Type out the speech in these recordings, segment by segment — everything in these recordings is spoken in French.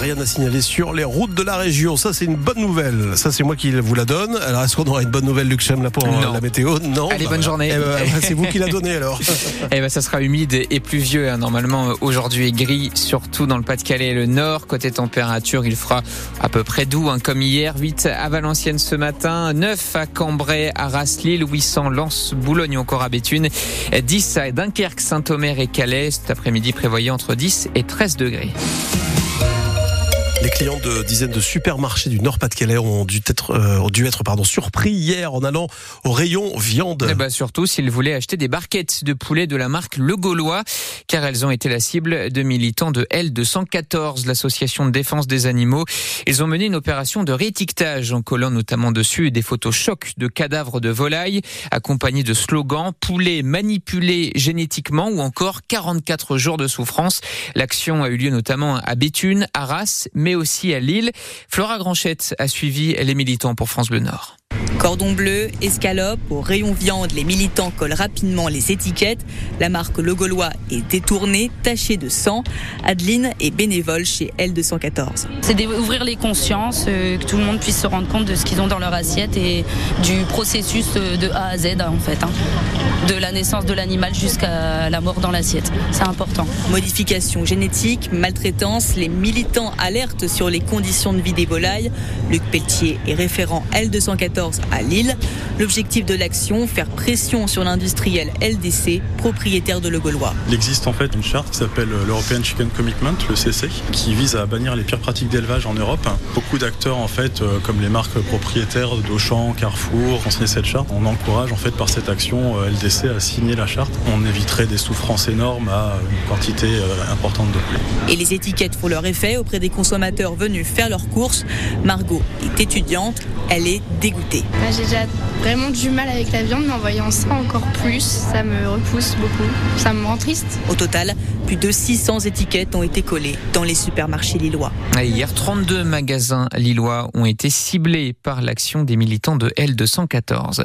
Rien à signaler sur les routes de la région. Ça, c'est une bonne nouvelle. Ça, c'est moi qui vous la donne. Alors, est-ce qu'on aura une bonne nouvelle, Luc Chem, là pour la météo ? Non. Allez, bonne journée. C'est vous qui la donnez, alors. Ça sera humide et pluvieux, hein. Normalement, aujourd'hui, gris, surtout dans le Pas-de-Calais et le Nord. Côté température, il fera à peu près doux, hein, comme hier. 8 à Valenciennes ce matin, 9 à Cambrai, Arras, Lille, 800, Lens, Boulogne, encore à Béthune, 10 à Dunkerque, Saint-Omer et Calais. Cet après-midi, prévoyez entre 10 et 13 degrés. Les clients de dizaines de supermarchés du Nord-Pas-de-Calais ont dû être surpris hier en allant au rayon viande. Surtout s'ils voulaient acheter des barquettes de poulet de la marque Le Gaulois, car elles ont été la cible de militants de L214, l'association de défense des animaux. Ils ont mené une opération de réétiquetage en collant notamment dessus des photos chocs de cadavres de volailles, accompagnés de slogans « Poulet manipulé génétiquement » ou encore « 44 jours de souffrance ». L'action a eu lieu notamment à Béthune, Arras, mais aussi à Lille. Flora Granchette a suivi les militants pour France Bleu Nord. Cordon bleu, escalope, au rayon viande, les militants collent rapidement les étiquettes. La marque Le Gaulois est détournée, tachée de sang. Adeline est bénévole chez L214. C'est d'ouvrir les consciences, que tout le monde puisse se rendre compte de ce qu'ils ont dans leur assiette et du processus de A à Z, en fait, hein, de la naissance de l'animal jusqu'à la mort dans l'assiette. C'est important. Modification génétique, maltraitance, les militants alertent sur les conditions de vie des volailles. Luc Pelletier est référent L214 à Lille. L'objectif de l'action, faire pression sur l'industriel LDC, propriétaire de Le Gaulois. Il existe en fait une charte qui s'appelle l'European Chicken Commitment, le CC, qui vise à bannir les pires pratiques d'élevage en Europe. Beaucoup d'acteurs en fait, comme les marques propriétaires d'Auchan, Carrefour, ont signé cette charte. On encourage en fait par cette action LDC à signer la charte. On éviterait des souffrances énormes à une quantité importante de poulet. Et les étiquettes font leur effet auprès des consommateurs venus faire leurs courses. Margot est étudiante, elle est dégoûtée. J'ai déjà vraiment du mal avec la viande, mais en voyant ça encore plus, ça me repousse beaucoup, ça me rend triste. Au total, plus de 600 étiquettes ont été collées dans les supermarchés lillois. Hier, 32 magasins lillois ont été ciblés par l'action des militants de L214.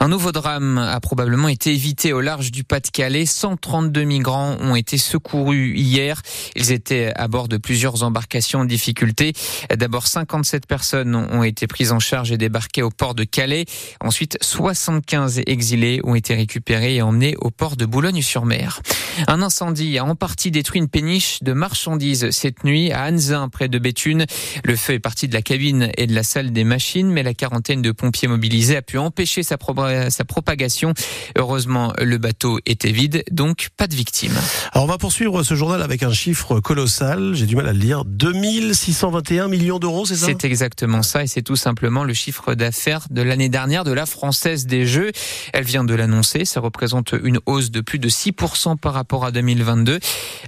Un nouveau drame a probablement été évité au large du Pas-de-Calais. 132 migrants ont été secourus hier. Ils étaient à bord de plusieurs embarcations en difficulté. D'abord, 57 personnes ont été prises en charge et débarquées au port de Calais. Ensuite, 75 exilés ont été récupérés et emmenés au port de Boulogne-sur-Mer. Un incendie a en partie détruit une péniche de marchandises cette nuit à Anzin, près de Béthune. Le feu est parti de la cabine et de la salle des machines, mais la quarantaine de pompiers mobilisés a pu empêcher sa propagation. Heureusement, le bateau était vide, donc pas de victimes. Alors, on va poursuivre ce journal avec un chiffre colossal. J'ai du mal à le lire. 2621 millions d'euros, c'est ça ? C'est exactement ça et c'est tout simplement le chiffre d'affaires de l'année dernière de la Française des Jeux. Elle vient de l'annoncer. Ça représente une hausse de plus de 6% par rapport à 2022.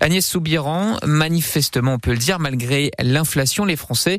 Agnès Soubiran, manifestement, on peut le dire, malgré l'inflation, les Français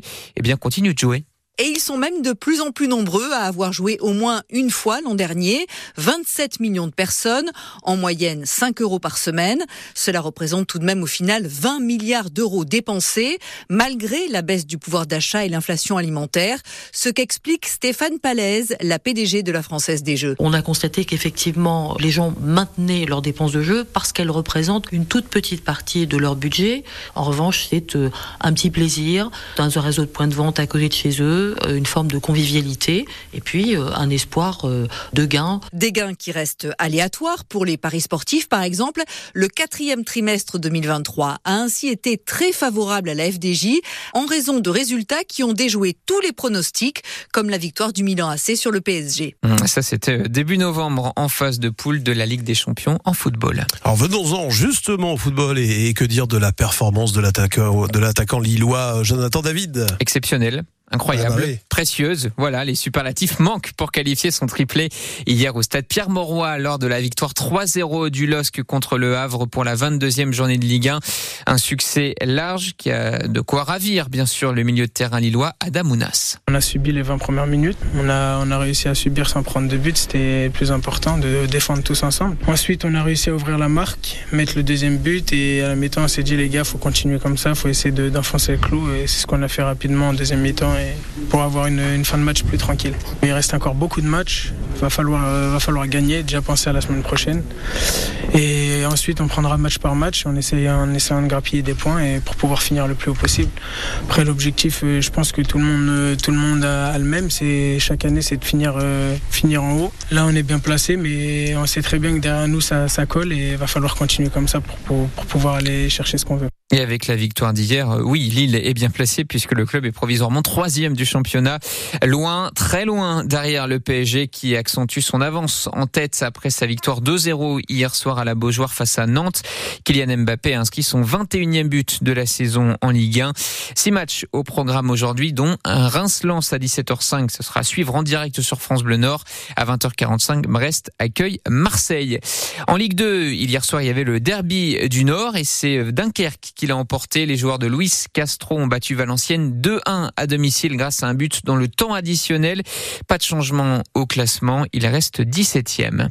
continuent de jouer. Et ils sont même de plus en plus nombreux à avoir joué au moins une fois l'an dernier. 27 millions de personnes, en moyenne 5 € par semaine. Cela représente tout de même au final 20 milliards d'euros dépensés, malgré la baisse du pouvoir d'achat et l'inflation alimentaire. Ce qu'explique Stéphane Palaise, la PDG de la Française des Jeux. On a constaté qu'effectivement, les gens maintenaient leurs dépenses de jeu parce qu'elles représentent une toute petite partie de leur budget. En revanche, c'est un petit plaisir dans un réseau de points de vente à côté de chez eux, une forme de convivialité et puis un espoir de gain. Des gains qui restent aléatoires pour les paris sportifs par exemple. Le 4e trimestre 2023 a ainsi été très favorable à la FDJ en raison de résultats qui ont déjoué tous les pronostics comme la victoire du Milan AC sur le PSG. Ça c'était début novembre en phase de poule de la Ligue des Champions en football. Alors venons-en justement au football et que dire de la performance de l'attaquant lillois Jonathan David. Exceptionnel. incroyable, ah bah oui, précieuse. Voilà, les superlatifs manquent pour qualifier son triplé hier au stade Pierre-Mauroy lors de la victoire 3-0 du LOSC contre le Havre pour la 22e journée de Ligue 1. Un succès large qui a de quoi ravir, bien sûr, le milieu de terrain lillois, Adam Ounas. On a subi les 20 premières minutes. On a réussi à subir sans prendre de but. C'était plus important de défendre tous ensemble. Ensuite, on a réussi à ouvrir la marque, mettre le deuxième but et à la mi-temps, on s'est dit, les gars, faut continuer comme ça, faut essayer d'enfoncer le clou. Et c'est ce qu'on a fait rapidement en deuxième mi-temps et pour avoir une fin de match plus tranquille. Mais il reste encore beaucoup de matchs. Va falloir gagner, déjà penser à la semaine prochaine. Et ensuite, on prendra match par match en essayant de grappiller des points et pour pouvoir finir le plus haut possible. Après, l'objectif, je pense que tout le monde a le même. C'est chaque année, c'est de finir en haut. Là, on est bien placé, mais on sait très bien que derrière nous, ça colle et il va falloir continuer comme ça pour pouvoir aller chercher ce qu'on veut. Et avec la victoire d'hier, oui, Lille est bien placée puisque le club est provisoirement 3e du championnat. Loin, très loin derrière le PSG qui accentue son avance en tête après sa victoire 2-0 hier soir à la Beaujoire face à Nantes. Kylian Mbappé a inscrit son 21e but de la saison en Ligue 1. 6 matchs au programme aujourd'hui, dont un Reims-Lens à 17h05. Ce sera à suivre en direct sur France Bleu Nord. À 20h45, Brest accueille Marseille. En Ligue 2, hier soir, il y avait le derby du Nord et c'est Dunkerque qu'il a emporté. Les joueurs de Luis Castro ont battu Valenciennes 2-1 à domicile grâce à un but dans le temps additionnel. Pas de changement au classement, il reste 17e.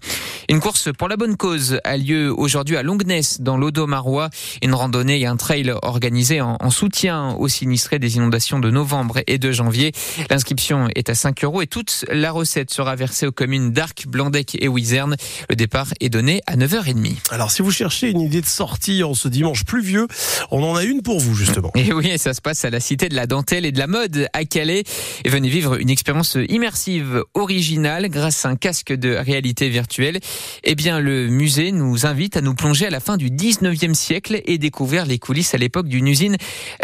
Une course pour la bonne cause a lieu aujourd'hui à Longnesse dans l'Audomarois. Une randonnée et un trail organisés en soutien aux sinistrés des inondations de novembre et de janvier. L'inscription est à 5 € et toute la recette sera versée aux communes d'Arc, Blandec et Wizerne. Le départ est donné à 9h30. Alors si vous cherchez une idée de sortie en ce dimanche pluvieux, on en a une pour vous, justement. Et oui, ça se passe à la Cité de la Dentelle et de la Mode à Calais. Et venez vivre une expérience immersive, originale, grâce à un casque de réalité virtuelle. Eh bien, le musée nous invite à nous plonger à la fin du 19e siècle et découvrir les coulisses à l'époque d'une usine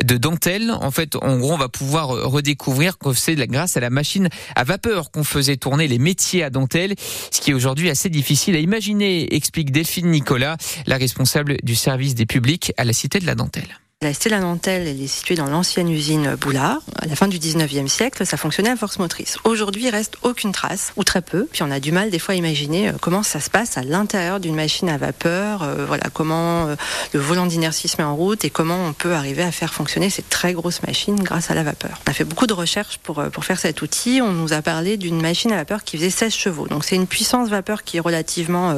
de dentelle. En fait, en gros, on va pouvoir redécouvrir que c'est grâce à la machine à vapeur qu'on faisait tourner les métiers à dentelle, ce qui est aujourd'hui assez difficile à imaginer, explique Delphine Nicolas, la responsable du service des publics à la Cité de la Dentelle. La Cité de la Dentelle, elle est située dans l'ancienne usine Boulard. À la fin du 19e siècle, ça fonctionnait à force motrice. Aujourd'hui, il reste aucune trace, ou très peu. Puis on a du mal des fois à imaginer comment ça se passe à l'intérieur d'une machine à vapeur, comment le volant d'inertie se met en route et comment on peut arriver à faire fonctionner ces très grosses machines grâce à la vapeur. On a fait beaucoup de recherches pour faire cet outil. On nous a parlé d'une machine à vapeur qui faisait 16 chevaux. Donc c'est une puissance vapeur qui est relativement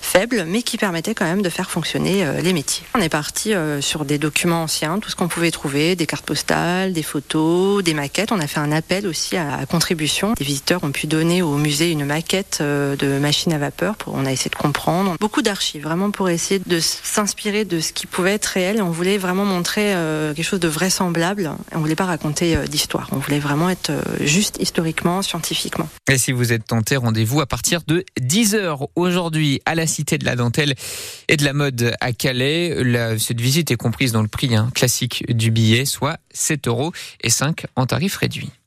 faible, mais qui permettait quand même de faire fonctionner les métiers. On est parti sur des documents anciens, tout ce qu'on pouvait trouver, des cartes postales, des photos, des maquettes. On a fait un appel aussi à contribution. Des visiteurs ont pu donner au musée une maquette de machine à vapeur. On a essayé de comprendre. Beaucoup d'archives, vraiment pour essayer de s'inspirer de ce qui pouvait être réel. On voulait vraiment montrer quelque chose de vraisemblable. On ne voulait pas raconter d'histoire. On voulait vraiment être juste historiquement, scientifiquement. Et si vous êtes tenté, rendez-vous à partir de 10h aujourd'hui à la Cité de la Dentelle et de la Mode à Calais. Cette visite est comprise dans le prix classique du billet, soit 7 € et 5 en tarif réduit.